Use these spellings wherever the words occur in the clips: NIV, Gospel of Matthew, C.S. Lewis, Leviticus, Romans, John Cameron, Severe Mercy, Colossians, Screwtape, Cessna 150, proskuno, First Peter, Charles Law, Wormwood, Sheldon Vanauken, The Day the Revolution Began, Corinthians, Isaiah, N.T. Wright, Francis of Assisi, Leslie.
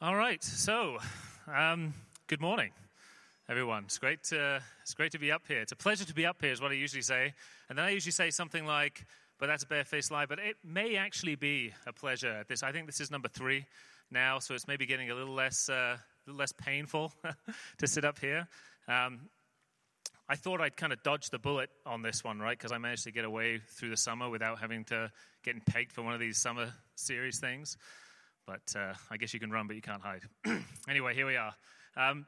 All right, so good morning, everyone. It's great to be up here. It's a pleasure to be up here is what I usually say. And then I usually say something like, but that's a barefaced lie, but it may actually be a pleasure at this. I think this is number 3 now, so it's maybe getting a little less painful to sit up here. I thought I'd kind of dodged the bullet on this one, right, because I managed to get away through the summer without having to get pegged for one of these summer series things. But I guess you can run, but you can't hide. Anyway, here we are. And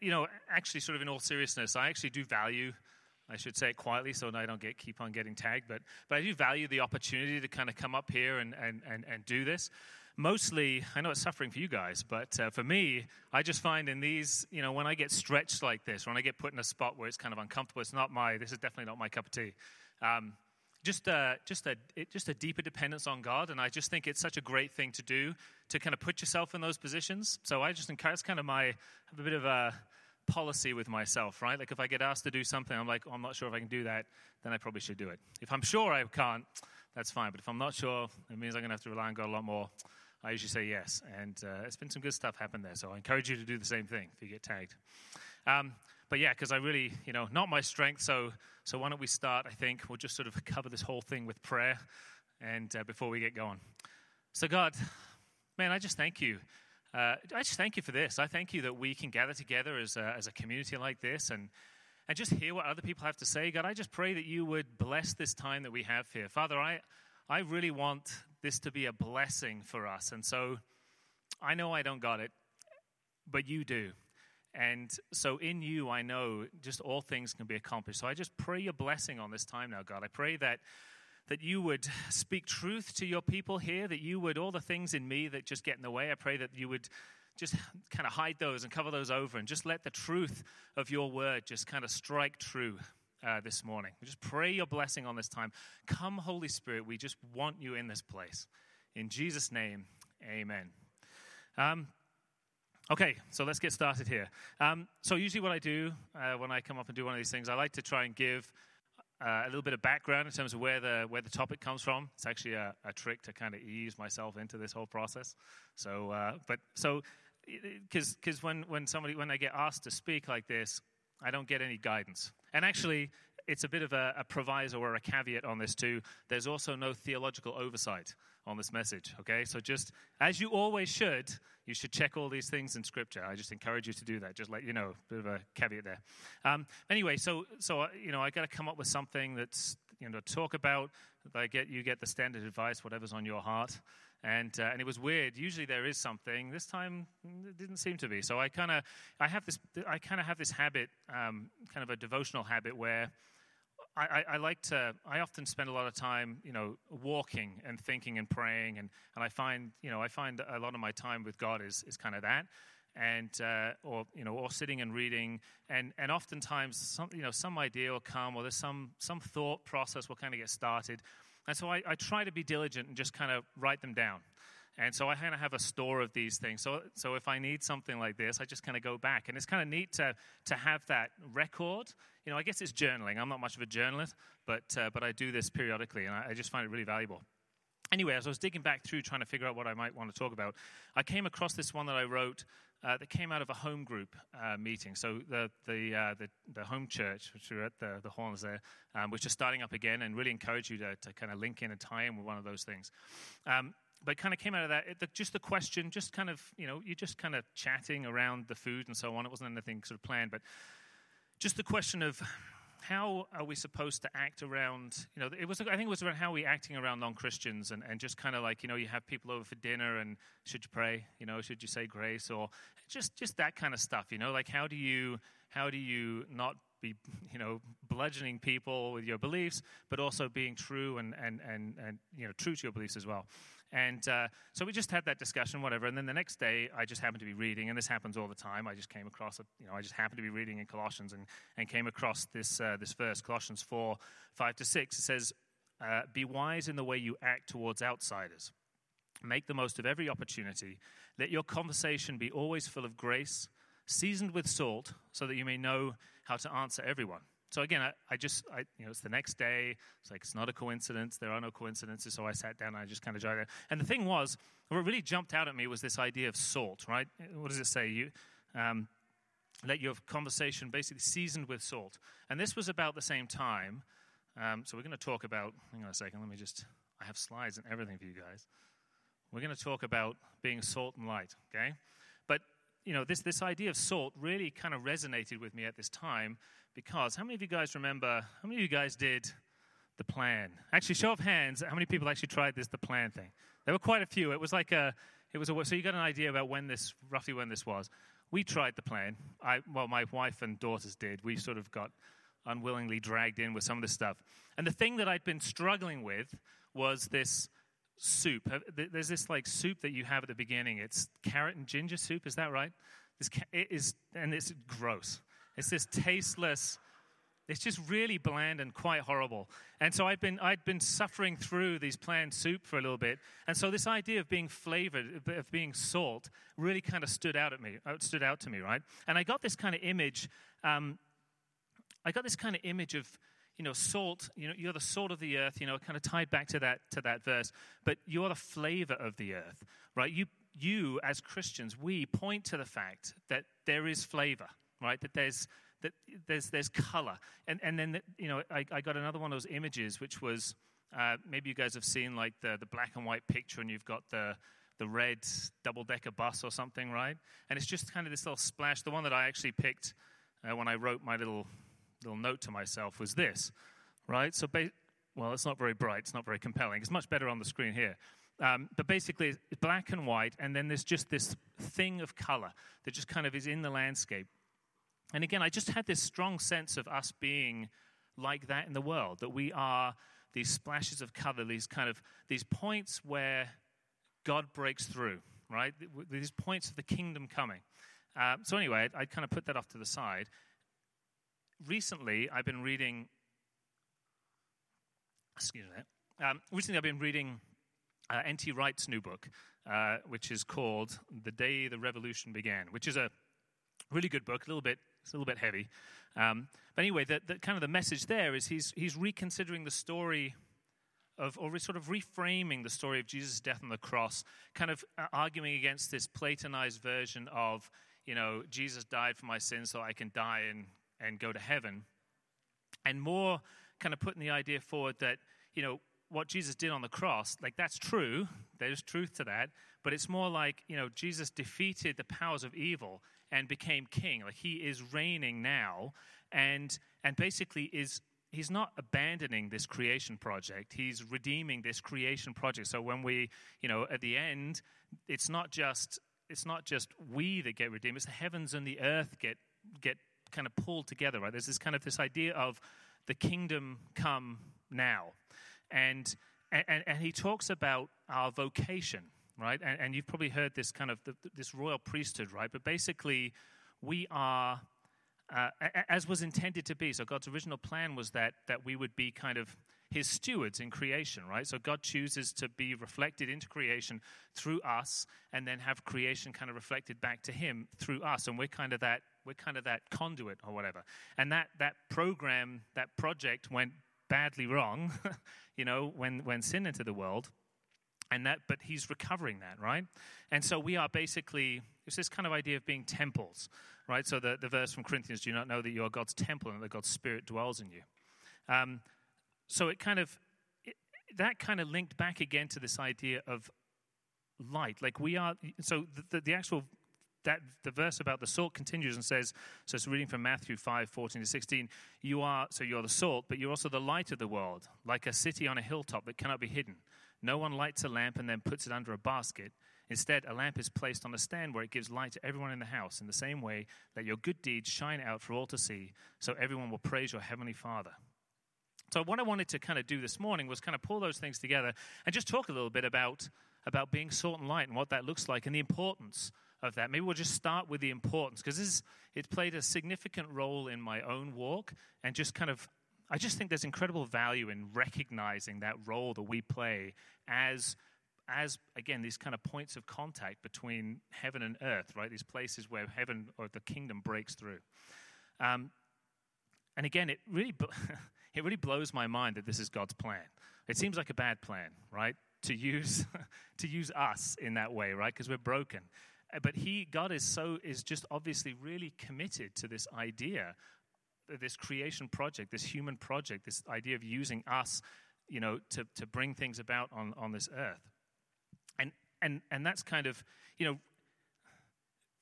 you know, actually, sort of in all seriousness, I actually do value, I should say it quietly so I don't keep on getting tagged, but I do value the opportunity to kind of come up here and do this. Mostly, I know it's suffering for you guys, but for me, I just find in these, you know, when I get stretched like this, when I get put in a spot where it's kind of uncomfortable, this is definitely not my cup of tea. Just a deeper dependence on God, and I just think it's such a great thing to do to kind of put yourself in those positions. So I just encourage kind of I have a bit of a policy with myself, right? Like if I get asked to do something, I'm like, oh, I'm not sure if I can do that, then I probably should do it. If I'm sure I can't, that's fine. But if I'm not sure, it means I'm going to have to rely on God a lot more. I usually say yes, and it's been some good stuff happen there. So I encourage you to do the same thing if you get tagged. But yeah, because I really, you know, not my strength, so why don't we start, I think, we'll just sort of cover this whole thing with prayer and before we get going. So God, man, I just thank you. I just thank you for this. I thank you that we can gather together as a community like this and just hear what other people have to say. God, I just pray that you would bless this time that we have here. Father, I really want this to be a blessing for us. And so I know I don't got it, but you do. And so in you, I know just all things can be accomplished. So I just pray your blessing on this time now, God. I pray that you would speak truth to your people here, that you would, all the things in me that just get in the way, I pray that you would just kind of hide those and cover those over and just let the truth of your word just kind of strike true this morning. We just pray your blessing on this time. Come, Holy Spirit, we just want you in this place. In Jesus' name, amen. Okay, so let's get started here. So usually what I do when I come up and do one of these things, I like to try and give a little bit of background in terms of where the topic comes from. It's actually a trick to kind of ease myself into this whole process. So, because when I get asked to speak like this, I don't get any guidance. And actually, it's a bit of a proviso or a caveat on this too. There's also no theological oversight on this message, okay? So just, as you always should, you should check all these things in Scripture. I just encourage you to do that. Just let you know, a bit of a caveat there. Anyway, so you know, I got to come up with something that's, you know, to talk about. You get the standard advice, whatever's on your heart. And it was weird. Usually there is something. This time it didn't seem to be. So I kind of have this habit, kind of a devotional habit where I often spend a lot of time, you know, walking and thinking and praying, and I find a lot of my time with God is kind of that, and or you know, or sitting and reading, and oftentimes some idea will come, or there's some thought process will kind of get started, and so I try to be diligent and just kind of write them down. And so I kind of have a store of these things. So if I need something like this, I just kind of go back. And it's kind of neat to have that record. You know, I guess it's journaling. I'm not much of a journalist, but I do this periodically, and I just find it really valuable. Anyway, as I was digging back through trying to figure out what I might want to talk about, I came across this one that I wrote that came out of a home group meeting. So the home church, which we're at the Horns there, which is starting up again, and really encourage you to kind of link in and tie in with one of those things. But kind of came out of that, just the question, just kind of, you know, you're just kind of chatting around the food and so on. It wasn't anything sort of planned, but just the question of how are we supposed to act around, you know, I think it was around how we're acting around non-Christians and just kind of like, you know, you have people over for dinner and should you pray, you know, should you say grace or just that kind of stuff, you know, like how do you not be, you know, bludgeoning people with your beliefs, but also being true and you know, true to your beliefs as well. And so we just had that discussion, whatever. And then the next day, I just happened to be reading, and this happens all the time. I just came across, I just happened to be reading in Colossians and came across this verse, Colossians 4:5-6. It says, "Be wise in the way you act towards outsiders. Make the most of every opportunity. Let your conversation be always full of grace, seasoned with salt, so that you may know how to answer everyone. So again, I it's the next day. It's like, it's not a coincidence. There are no coincidences. So I sat down and I just kind of jotted it. And the thing was, what really jumped out at me was this idea of salt, right? What does it say? You let your conversation basically seasoned with salt. And this was about the same time. So we're going to talk about, hang on a second, I have slides and everything for you guys. We're going to talk about being salt and light, okay? But, you know, this idea of salt really kind of resonated with me at this time because how many of you guys did the plan? Actually, show of hands, how many people actually tried the plan thing? There were quite a few. So you got an idea about roughly when this was. We tried the plan. My wife and daughters did. We sort of got unwillingly dragged in with some of this stuff. And the thing that I'd been struggling with was this soup. There's this like soup that you have at the beginning. It's carrot and ginger soup. Is that right? It is, and it's gross. It's this tasteless. It's just really bland and quite horrible. And so I'd been suffering through these bland soup for a little bit. And so this idea of being flavored, of being salt, really kind of stood out to me, right? And I got this kind of image. I got this kind of image of, you know, salt, you know, you're the salt of the earth, you know, kind of tied back to that verse, but you're the flavor of the earth, right? You as Christians, we point to the fact that there is flavor, right? That there's color. And then, you know, I got another one of those images, which was, maybe you guys have seen like the black and white picture, and you've got the red double-decker bus or something, right? And it's just kind of this little splash. The one that I actually picked when I wrote my little note to myself was this, right? So, it's not very bright. It's not very compelling. It's much better on the screen here. But basically, it's black and white, and then there's just this thing of color that just kind of is in the landscape. And again, I just had this strong sense of us being like that in the world, that we are these splashes of color, these points where God breaks through, right? These points of the kingdom coming. So anyway, I kind of put that off to the side. Recently, I've been reading N.T. Wright's new book, which is called The Day the Revolution Began, which is a really good book. It's a little bit heavy, but anyway, the kind of the message there is he's reconsidering the story of, or sort of reframing the story of Jesus' death on the cross, kind of arguing against this Platonized version of, you know, Jesus died for my sins so I can die and go to heaven, and more kind of putting the idea forward that, you know, what Jesus did on the cross, like that's true, there's truth to that, but it's more like, you know, Jesus defeated the powers of evil and became king, like he is reigning now, and basically he's not abandoning this creation project, he's redeeming this creation project. So when we, you know, at the end, it's not just we that get redeemed, it's the heavens and the earth get kind of pulled together, right? There's this kind of this idea of the kingdom come now, and he talks about our vocation, right? And you've probably heard this kind of this royal priesthood, right? But basically, we are as was intended to be. So God's original plan was that we would be kind of His stewards in creation, right? So God chooses to be reflected into creation through us, and then have creation kind of reflected back to Him through us, and we're kind of that conduit or whatever. And that project went badly wrong, you know, when sin entered the world, but He's recovering that, right? And so we are basically, it's this kind of idea of being temples, right? So the verse from Corinthians, do you not know that you are God's temple and that God's Spirit dwells in you? So it kind of, that kind of linked back again to this idea of light. Like we are, so the actual, that the verse about the salt continues and says, so it's reading from Matthew 5:14-16, you're the salt, but you're also the light of the world, like a city on a hilltop that cannot be hidden. No one lights a lamp and then puts it under a basket. Instead, a lamp is placed on a stand where it gives light to everyone in the house, in the same way that your good deeds shine out for all to see, so everyone will praise your heavenly Father. So what I wanted to kind of do this morning was kind of pull those things together and just talk a little bit about being salt and light and what that looks like and the importance of that. Maybe we'll just start with the importance, because it played a significant role in my own walk, and just kind of, I just think there's incredible value in recognizing that role that we play as again, these kind of points of contact between heaven and earth, right? These places where heaven or the kingdom breaks through. And again, it really blows my mind that this is God's plan. It seems like a bad plan, right? To use us in that way, right? Because we're broken. But God is just obviously really committed to this idea, this creation project, this human project, this idea of using us, to bring things about on this earth. And that's kind of,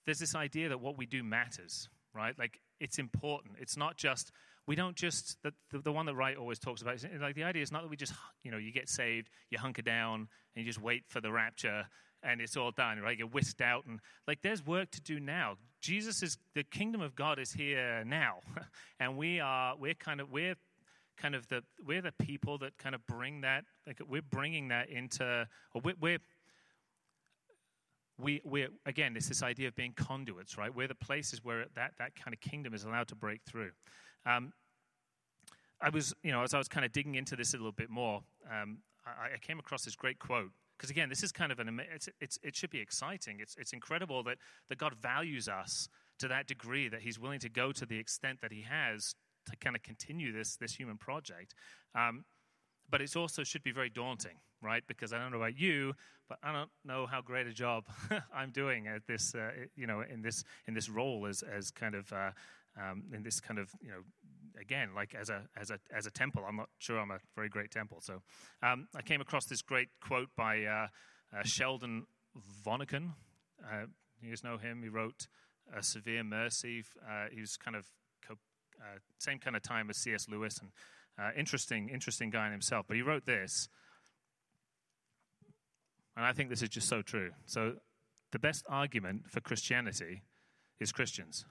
there's this idea that what we do matters, right? Like, it's important. It's not just, we don't just, the one that Wright always talks about, is like the idea is not that we just, you get saved, you hunker down, and you just wait for the rapture, and it's all done, right? You're whisked out, and like there's work to do now. The kingdom of God is here now, and we're the people that kind of bring that, like we're bringing that into, or we're again, it's this idea of being conduits, right? We're the places where that kind of kingdom is allowed to break through. I was, as I was kind of digging into this a little bit more, I came across this great quote. Because again, this is kind of it should be exciting. It's incredible that God values us to that degree, that he's willing to go to the extent that he has to kind of continue this human project. But it also should be very daunting, right? Because I don't know about you, but I don't know how great a job I'm doing at this, in this role as kind of in this kind of again, like as a temple. I'm not sure I'm a very great temple. So I came across this great quote by Sheldon Vanauken. You guys know him. He wrote Severe Mercy. He was kind of same kind of time as C.S. Lewis, and interesting guy in himself. But he wrote this, and I think this is just so true. So the best argument for Christianity is Christians.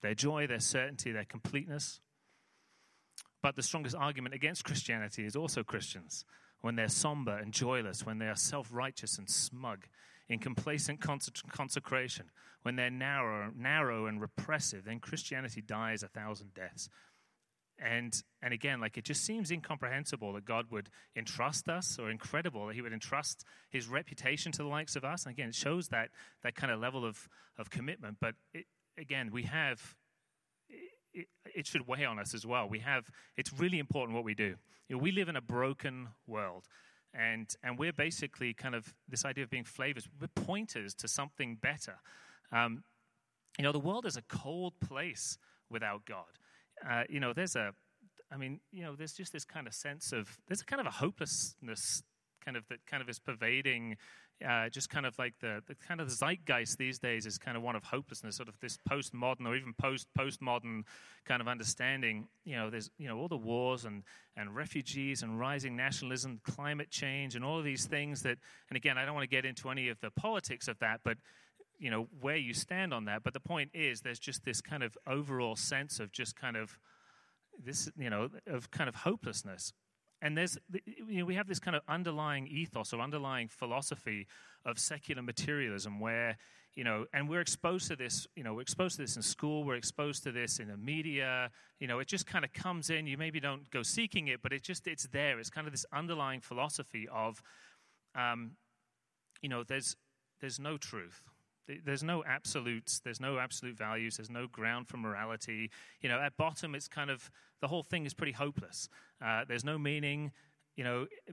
Their joy, their certainty, their completeness. But the strongest argument against Christianity is also Christians, when they're somber and joyless, when they are self-righteous and smug, in complacent consecration, when they're narrow and repressive, then Christianity dies 1,000 deaths. And again, like it just seems incomprehensible that God would entrust us, or incredible that he would entrust his reputation to the likes of us. And again, it shows that kind of level of commitment. But it should weigh on us as well. It's really important what we do. We live in a broken world, and we're basically kind of this idea of being flavors. We're pointers to something better. The world is a cold place without God. There's just this kind of sense of, there's a kind of a hopelessness kind of that kind of is pervading. Just kind of like the kind of the zeitgeist these days is kind of one of hopelessness, sort of this postmodern or even postmodern kind of understanding. There's all the wars and refugees and rising nationalism, climate change, and all of these things that. And again, I don't want to get into any of the politics of that, but where you stand on that. But the point is, there's just this kind of overall sense of just kind of this, of kind of hopelessness. And there's, we have this kind of underlying ethos or underlying philosophy of secular materialism where, and we're exposed to this, we're exposed to this in school, we're exposed to this in the media, it just kind of comes in. You maybe don't go seeking it, but it's there. It's kind of this underlying philosophy of, there's no truth. There's no absolutes, there's no absolute values, there's no ground for morality. At bottom, it's kind of, the whole thing is pretty hopeless. There's no meaning.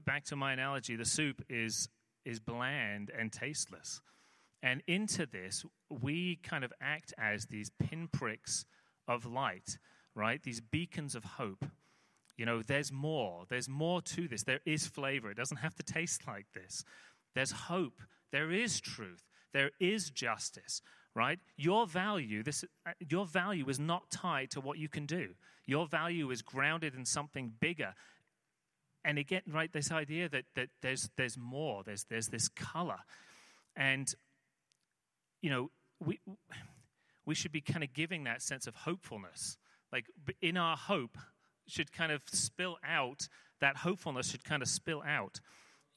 Back to my analogy, the soup is bland and tasteless. And into this, we kind of act as these pinpricks of light, right? These beacons of hope. There's more to this. There is flavor. It doesn't have to taste like this. There's hope. There is truth. There is justice, right? Your value is not tied to what you can do. Your value is grounded in something bigger. And again, right, this idea that there's more, there's this color. And, we should be kind of giving that sense of hopefulness. Like, in our hope should kind of spill out, that hopefulness should kind of spill out.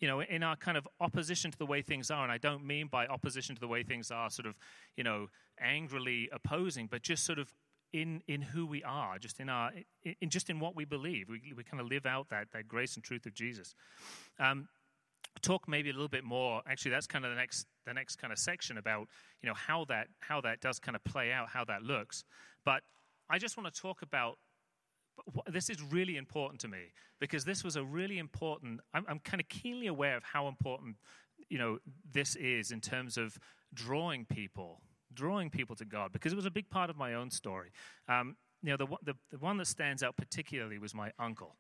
In our kind of opposition to the way things are, and I don't mean by opposition to the way things are sort of, angrily opposing, but just sort of in who we are, just in what we believe. We kind of live out that grace and truth of Jesus. Talk maybe a little bit more. Actually, that's kind of the next kind of section about how that does kind of play out, how that looks. But I just want to talk about But this is really important to me, because this was a really important, I'm kind of keenly aware of how important, you know, this is in terms of drawing people to God, because it was a big part of my own story. You know, the one that stands out particularly was my uncle.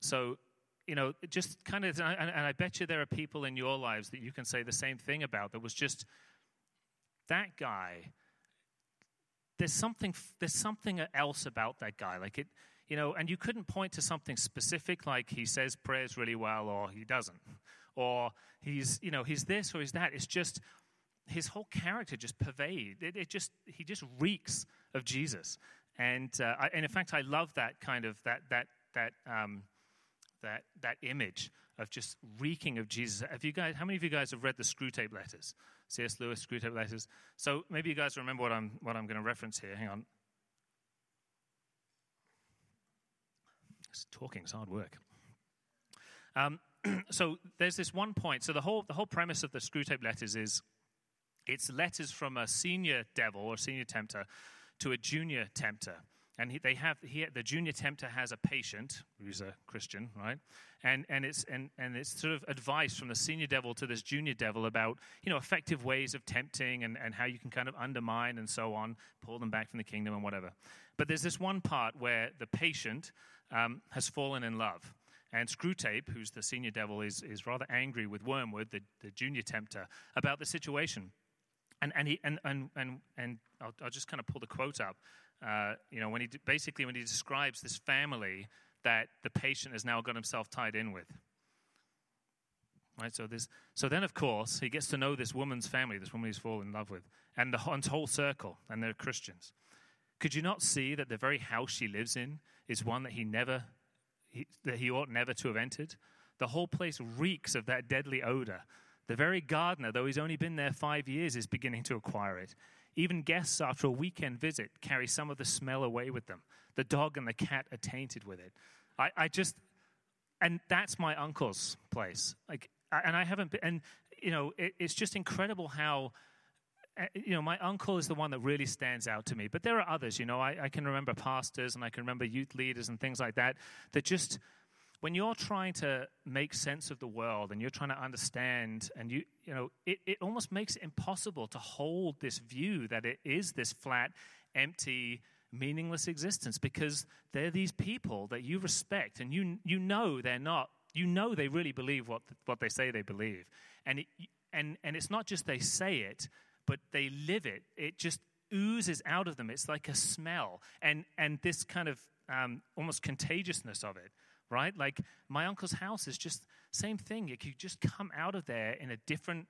So, you know, just kind of, and I bet you there are people in your lives that you can say the same thing about, that was just, that guy, there's something else about that guy. Like it, you know, and you couldn't point to something specific, like he says prayers really well, or he doesn't, or he's, you know, he's this or he's that. It's just, his whole character just pervades. He just reeks of Jesus, and in fact, I love that kind of that image of just reeking of Jesus. Have you guys? How many of you guys have read the Screwtape Letters? C.S. Lewis, Screwtape Letters. So maybe you guys remember what I'm going to reference here. Hang on. Talking's hard work. So there's this one point. So the whole premise of the Screwtape Letters is, it's letters from a senior devil or senior tempter to a junior tempter. And the junior tempter has a patient who's a Christian, right? And it's sort of advice from the senior devil to this junior devil about, you know, effective ways of tempting and how you can kind of undermine and so on, pull them back from the kingdom and whatever. But there's this one part where the patient has fallen in love. And Screwtape, who's the senior devil, is rather angry with Wormwood, the junior tempter, about the situation. And I'll just kind of pull the quote up. You know, when he describes this family that the patient has now got himself tied in with. Right. So then, of course, he gets to know this woman's family, this woman he's fallen in love with, and the whole circle, and they're Christians. Could you not see that the very house she lives in is one that he ought never to have entered? The whole place reeks of that deadly odor. The very gardener, though he's only been there 5 years, is beginning to acquire it. Even guests, after a weekend visit, carry some of the smell away with them. The dog and the cat are tainted with it. And that's my uncle's place. Like, and I haven't been, and, you know, it's just incredible how, you know, my uncle is the one that really stands out to me. But there are others, you know, I can remember pastors, and I can remember youth leaders and things like that, that just, when you're trying to make sense of the world and you're trying to understand, and you know, it almost makes it impossible to hold this view that it is this flat, empty, meaningless existence, because they're these people that you respect, and you know they're not. You know they really believe what they say they believe, and it's not just they say it, but they live it. It just oozes out of them. It's like a smell, and this kind of almost contagiousness of it. Right? Like, my uncle's house is just same thing. You just come out of there different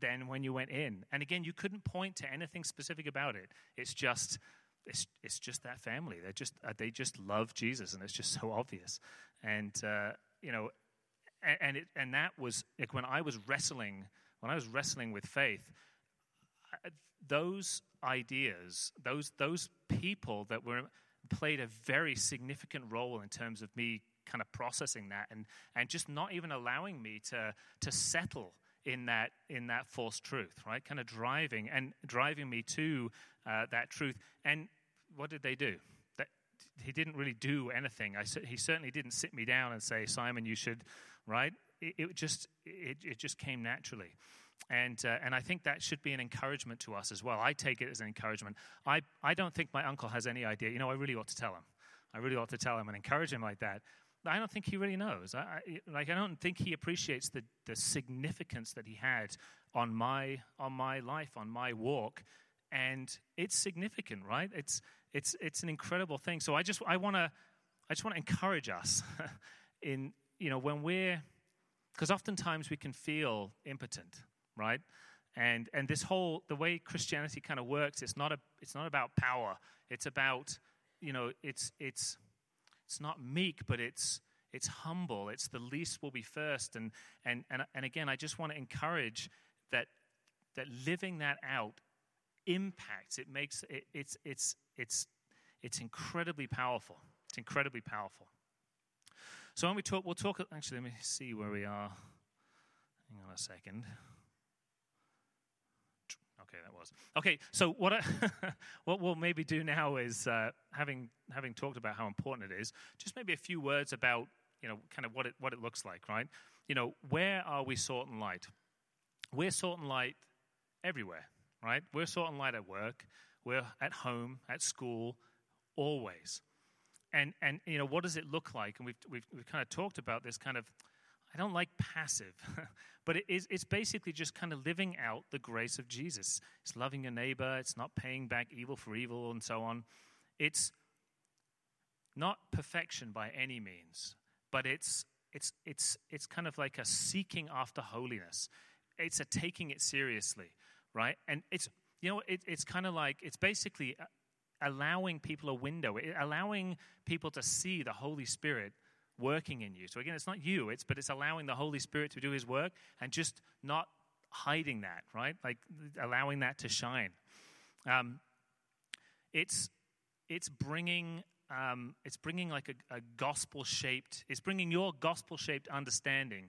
than when you went in. And again, you couldn't point to anything specific about it. It's just that family. They just love Jesus, and it's just so obvious. And you know, and that was like when I was wrestling with faith, those ideas, those people that were played a very significant role in terms of me kind of processing that, and just not even allowing me to settle in that false truth, right? Kind of driving me to that truth. And what did they do? He didn't really do anything. He certainly didn't sit me down and say, Simon, you should, right? It just came naturally. And I think that should be an encouragement to us as well. I take it as an encouragement. I don't think my uncle has any idea. You know, I really ought to tell him. I really ought to tell him and encourage him like that. But I don't think he really knows. I don't think he appreciates the significance that he had on my life, on my walk. And it's significant, right? It's an incredible thing. So I just want to encourage us in, you know, when we're, because oftentimes we can feel impotent. Right, and this whole, the way Christianity kind of works, it's not about power. It's about, you know, it's not meek, but it's humble. It's the least will be first. And again, I just want to encourage that living that out impacts. It makes it, it's incredibly powerful. It's incredibly powerful. So when we talk, we'll talk. Actually, let me see where we are. Hang on a second. Okay, that was. Okay, so what what we'll maybe do now is, having talked about how important it is, just maybe a few words about, kind of what it looks like, right? Where are we salt and light? We're salt and light everywhere, right? We're salt and light at work. We're at home, at school, always. And what does it look like? And we've kind of talked about this kind of, I don't like passive, but it's basically just kind of living out the grace of Jesus. It's loving your neighbor. It's not paying back evil for evil and so on. It's not perfection by any means, but it's kind of like a seeking after holiness. It's a taking it seriously, right? And it's it's kind of like, it's basically allowing people a window, allowing people to see the Holy Spirit working in you. So again, it's not you, but it's allowing the Holy Spirit to do his work and just not hiding that, right? Like allowing that to shine. It's bringing your gospel-shaped understanding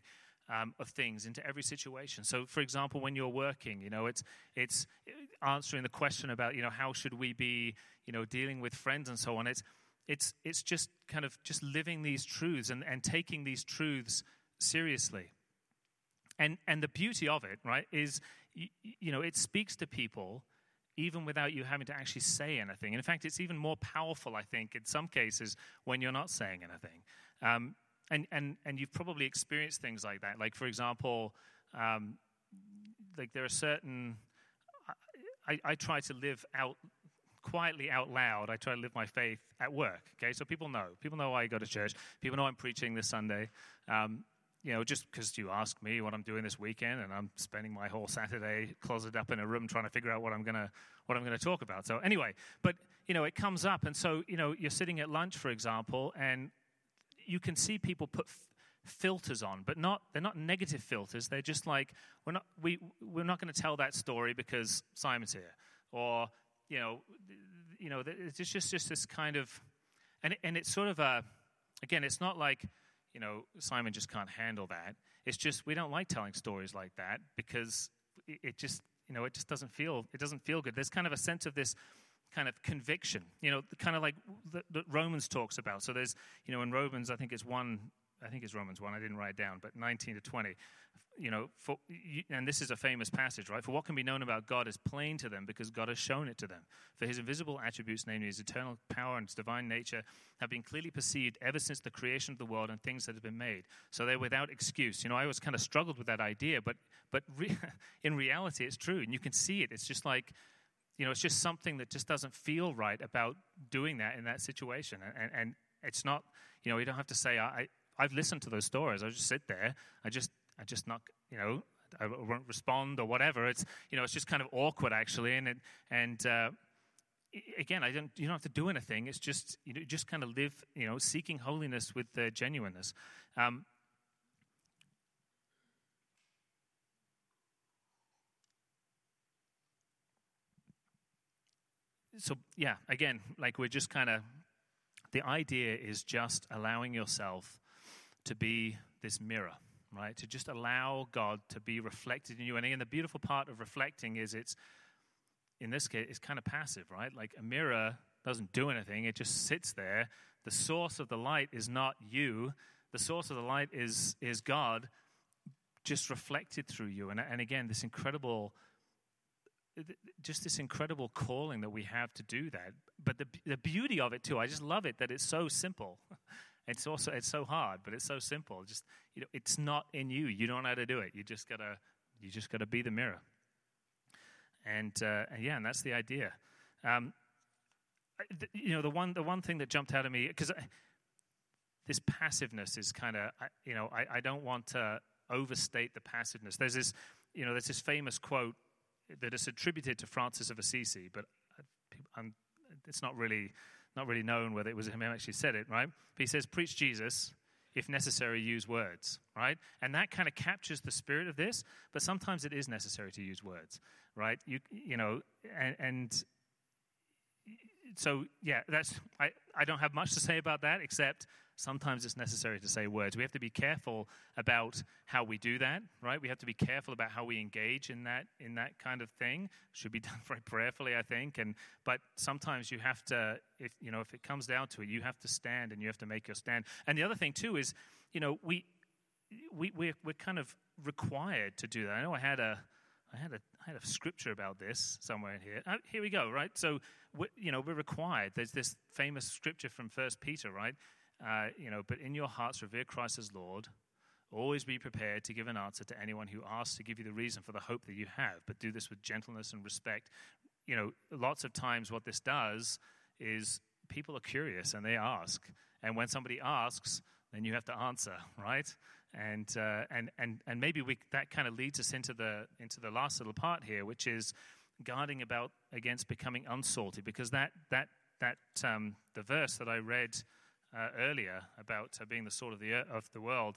of things into every situation. So, for example, when you're working, it's answering the question about how should we be dealing with friends and so on. It's just kind of just living these truths and taking these truths seriously. And the beauty of it, right, is it speaks to people even without you having to actually say anything. And in fact, it's even more powerful, I think, in some cases when you're not saying anything. And you've probably experienced things like that. Like, for example, there are certain... I try to live out quietly out loud. I try to live my faith at work, okay? So people know. People know I go to church. People know I'm preaching this Sunday. Just because you ask me what I'm doing this weekend, and I'm spending my whole Saturday closeted up in a room trying to figure out what I'm gonna talk about. So anyway, but it comes up, and so you're sitting at lunch, for example, and you can see people put filters on, but they're not negative filters. They're just like, we're not going to tell that story because Simon's here, or it's just this kind of, and it's sort of again, it's not like. Simon just can't handle that. It's just we don't like telling stories like that because it just doesn't feel good. There's kind of a sense of this kind of conviction, kind of like that Romans talks about. So there's in Romans, I think it's Romans 1. I didn't write it down, but 19 to 20. And this is a famous passage, right? For what can be known about God is plain to them because God has shown it to them. For his invisible attributes, namely his eternal power and his divine nature, have been clearly perceived ever since the creation of the world and things that have been made. So they're without excuse. I always kind of struggled with that idea, but in reality it's true, and you can see it. It's just like, it's just something that just doesn't feel right about doing that in that situation. And it's not, you don't have to say, I've listened to those stories. I just sit there. I just not, I won't respond or whatever. It's, it's just kind of awkward actually. And again, you don't have to do anything. It's just, just kind of live, seeking holiness with genuineness. So yeah, again, like we're just kind of, the idea is just allowing yourself to be this mirror, right? To just allow God to be reflected in you. And again, the beautiful part of reflecting is in this case, it's kind of passive, right? Like a mirror doesn't do anything. It just sits there. The source of the light is not you. The source of the light is God just reflected through you. And again, this incredible calling that we have to do that. But the beauty of it too, I just love it that it's so simple. It's so hard, but it's so simple. Just it's not in you. You don't know how to do it. You just gotta be the mirror. And that's the idea. The one thing that jumped out at me, because this passiveness is kind of I don't want to overstate the passiveness. There's this there's this famous quote that is attributed to Francis of Assisi, but it's not really known whether it was him who actually said it, right? But he says, preach Jesus, if necessary, use words, right? And that kind of captures the spirit of this, but sometimes it is necessary to use words, right? You know, and So, yeah, that's I don't have much to say about that, except sometimes it's necessary to say words. We have to be careful about how we do that, right? We have to be careful about how we engage in that kind of thing. Should be done very prayerfully, I think. But sometimes you have to, if it comes down to it, you have to stand and you have to make your stand. And the other thing too is, we're kind of required to do that. I know I had a scripture about this somewhere in here. Here we go, right? So, we're required. There's this famous scripture from First Peter, right? But in your hearts revere Christ as Lord. Always be prepared to give an answer to anyone who asks to give you the reason for the hope that you have, but do this with gentleness and respect. Lots of times what this does is people are curious and they ask. And when somebody asks, then you have to answer, right? And maybe that kind of leads us into the last little part here, which is guarding against becoming unsalty, because that the verse that I read earlier about being the salt of the world,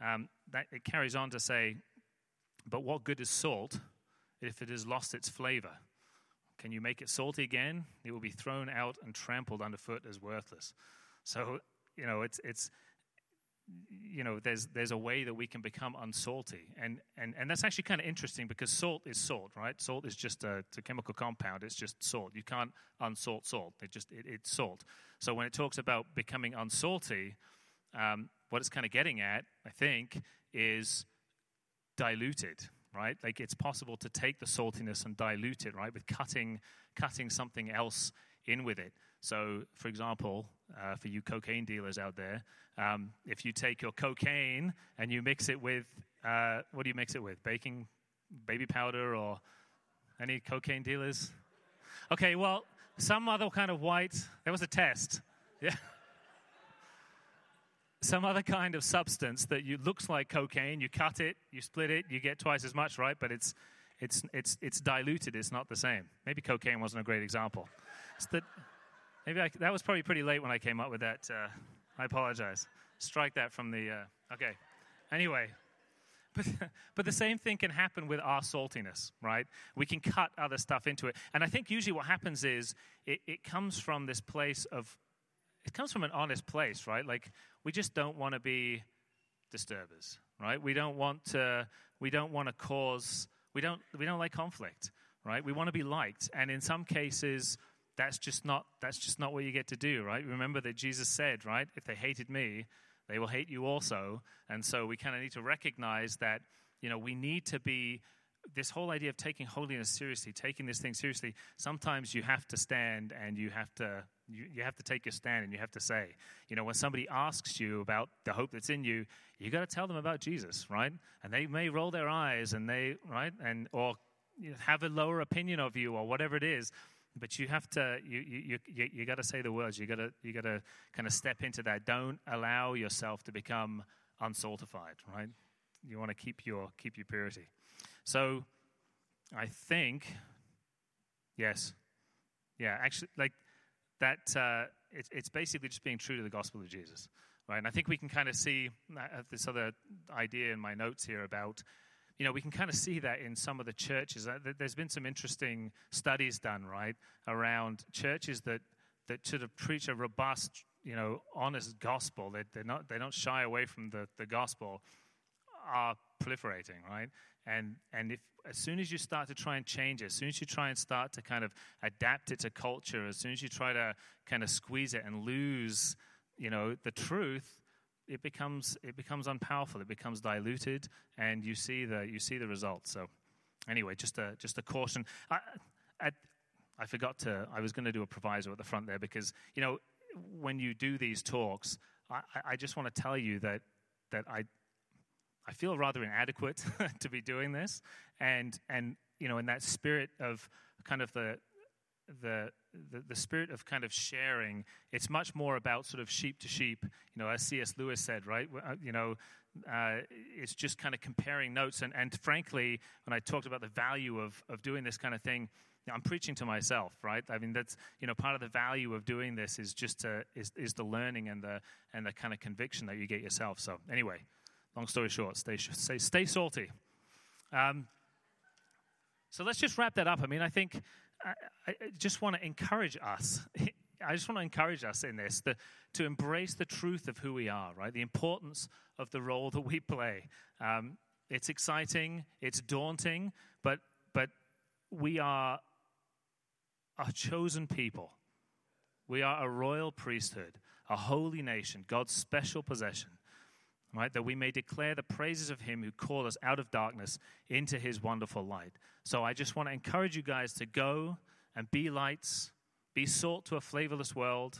that it carries on to say, but what good is salt if it has lost its flavor? Can you make it salty again? It will be thrown out and trampled underfoot as worthless. So there's a way that we can become unsalty. And that's actually kind of interesting, because salt is salt, right? Salt is just it's a chemical compound. It's just salt. You can't unsalt salt. It's salt. So when it talks about becoming unsalty, what it's kind of getting at, I think, is diluted, right? Like, it's possible to take the saltiness and dilute it, right, with cutting something else in with it. So, for example, for you cocaine dealers out there, if you take your cocaine and you mix it with, what do you mix it with? Baby powder, or any cocaine dealers? Okay, well, some other kind of white, there was a test. Yeah. Some other kind of substance that looks like cocaine, you cut it, you split it, you get twice as much, right? But it's diluted, it's not the same. Maybe cocaine wasn't a great example. That was probably pretty late when I came up with that. I apologize. Strike that from the... okay. Anyway. But the same thing can happen with our saltiness, right? We can cut other stuff into it. And I think usually what happens is it comes from this place of... It comes from an honest place, right? Like, we just don't want to be disturbers, right? We don't want to cause... We don't like conflict, right? We want to be liked. And in some cases... That's just not what you get to do, right? Remember that Jesus said, right, if they hated me, they will hate you also. And so we kind of need to recognize that, we need to be, this whole idea of taking holiness seriously, taking this thing seriously, sometimes you have to stand and you have to take your stand and you have to say, when somebody asks you about the hope that's in you, you got to tell them about Jesus, right? And they may roll their eyes and they, right, and or have a lower opinion of you or whatever it is. But you have to, you got to say the words. You got to kind of step into that. Don't allow yourself to become unsaltified, right? You want to keep your purity. So, I think, yes, yeah. Actually, like that. It's basically just being true to the gospel of Jesus, right? And I think we can kind of see this other idea in my notes here about. We can kind of see that in some of the churches. There's been some interesting studies done, right, around churches that sort of preach a robust, honest gospel. They don't shy away from the gospel. Are proliferating, right? And if as soon as you start to try and change it, as soon as you try and start to kind of adapt it to culture, as soon as you try to kind of squeeze it and lose, the truth. It becomes unpowerful. It becomes diluted, and you see the results. So, anyway, just a caution. I forgot to. I was going to do a proviso at the front there because when you do these talks, I just want to tell you that I feel rather inadequate to be doing this, and in that spirit of kind of the spirit of kind of sharing, it's much more about sort of sheep to sheep, as C.S. Lewis said, right? It's just kind of comparing notes. And frankly, when I talked about the value of doing this kind of thing, I'm preaching to myself, right? I mean, that's, part of the value of doing this is just is the learning and the kind of conviction that you get yourself. So anyway, long story short, stay salty. So let's just wrap that up. I mean, I think... I just want to encourage us in this, to embrace the truth of who we are, right? The importance of the role that we play. It's exciting, it's daunting, but we are a chosen people. We are a royal priesthood, a holy nation, God's special possession, right? That we may declare the praises of him who called us out of darkness into his wonderful light. So I just want to encourage you guys to go and be lights. Be salt to a flavorless world,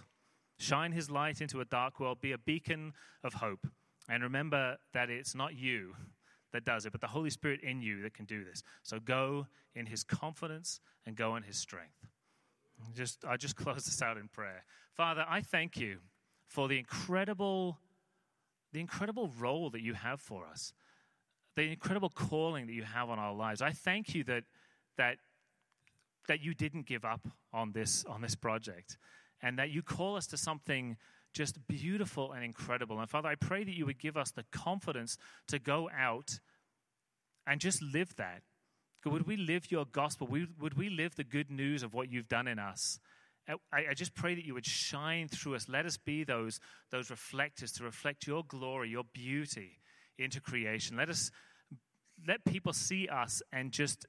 shine his light into a dark world, be a beacon of hope. And remember that it's not you that does it, but the Holy Spirit in you that can do this. So go in his confidence and go in his strength. I'll just close this out in prayer. Father, I thank you for the incredible role that you have for us, the incredible calling that you have on our lives. I thank you that you didn't give up on this project, and that you call us to something just beautiful and incredible. And Father, I pray that you would give us the confidence to go out and just live that. Would we live your gospel? Would we live the good news of what you've done in us? I just pray that you would shine through us. Let us be those reflectors to reflect your glory, your beauty into creation. Let people see us and just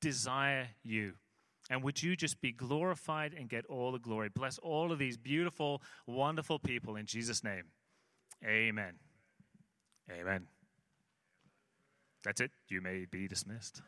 desire you. And would you just be glorified and get all the glory? Bless all of these beautiful, wonderful people in Jesus' name. Amen. That's it. You may be dismissed.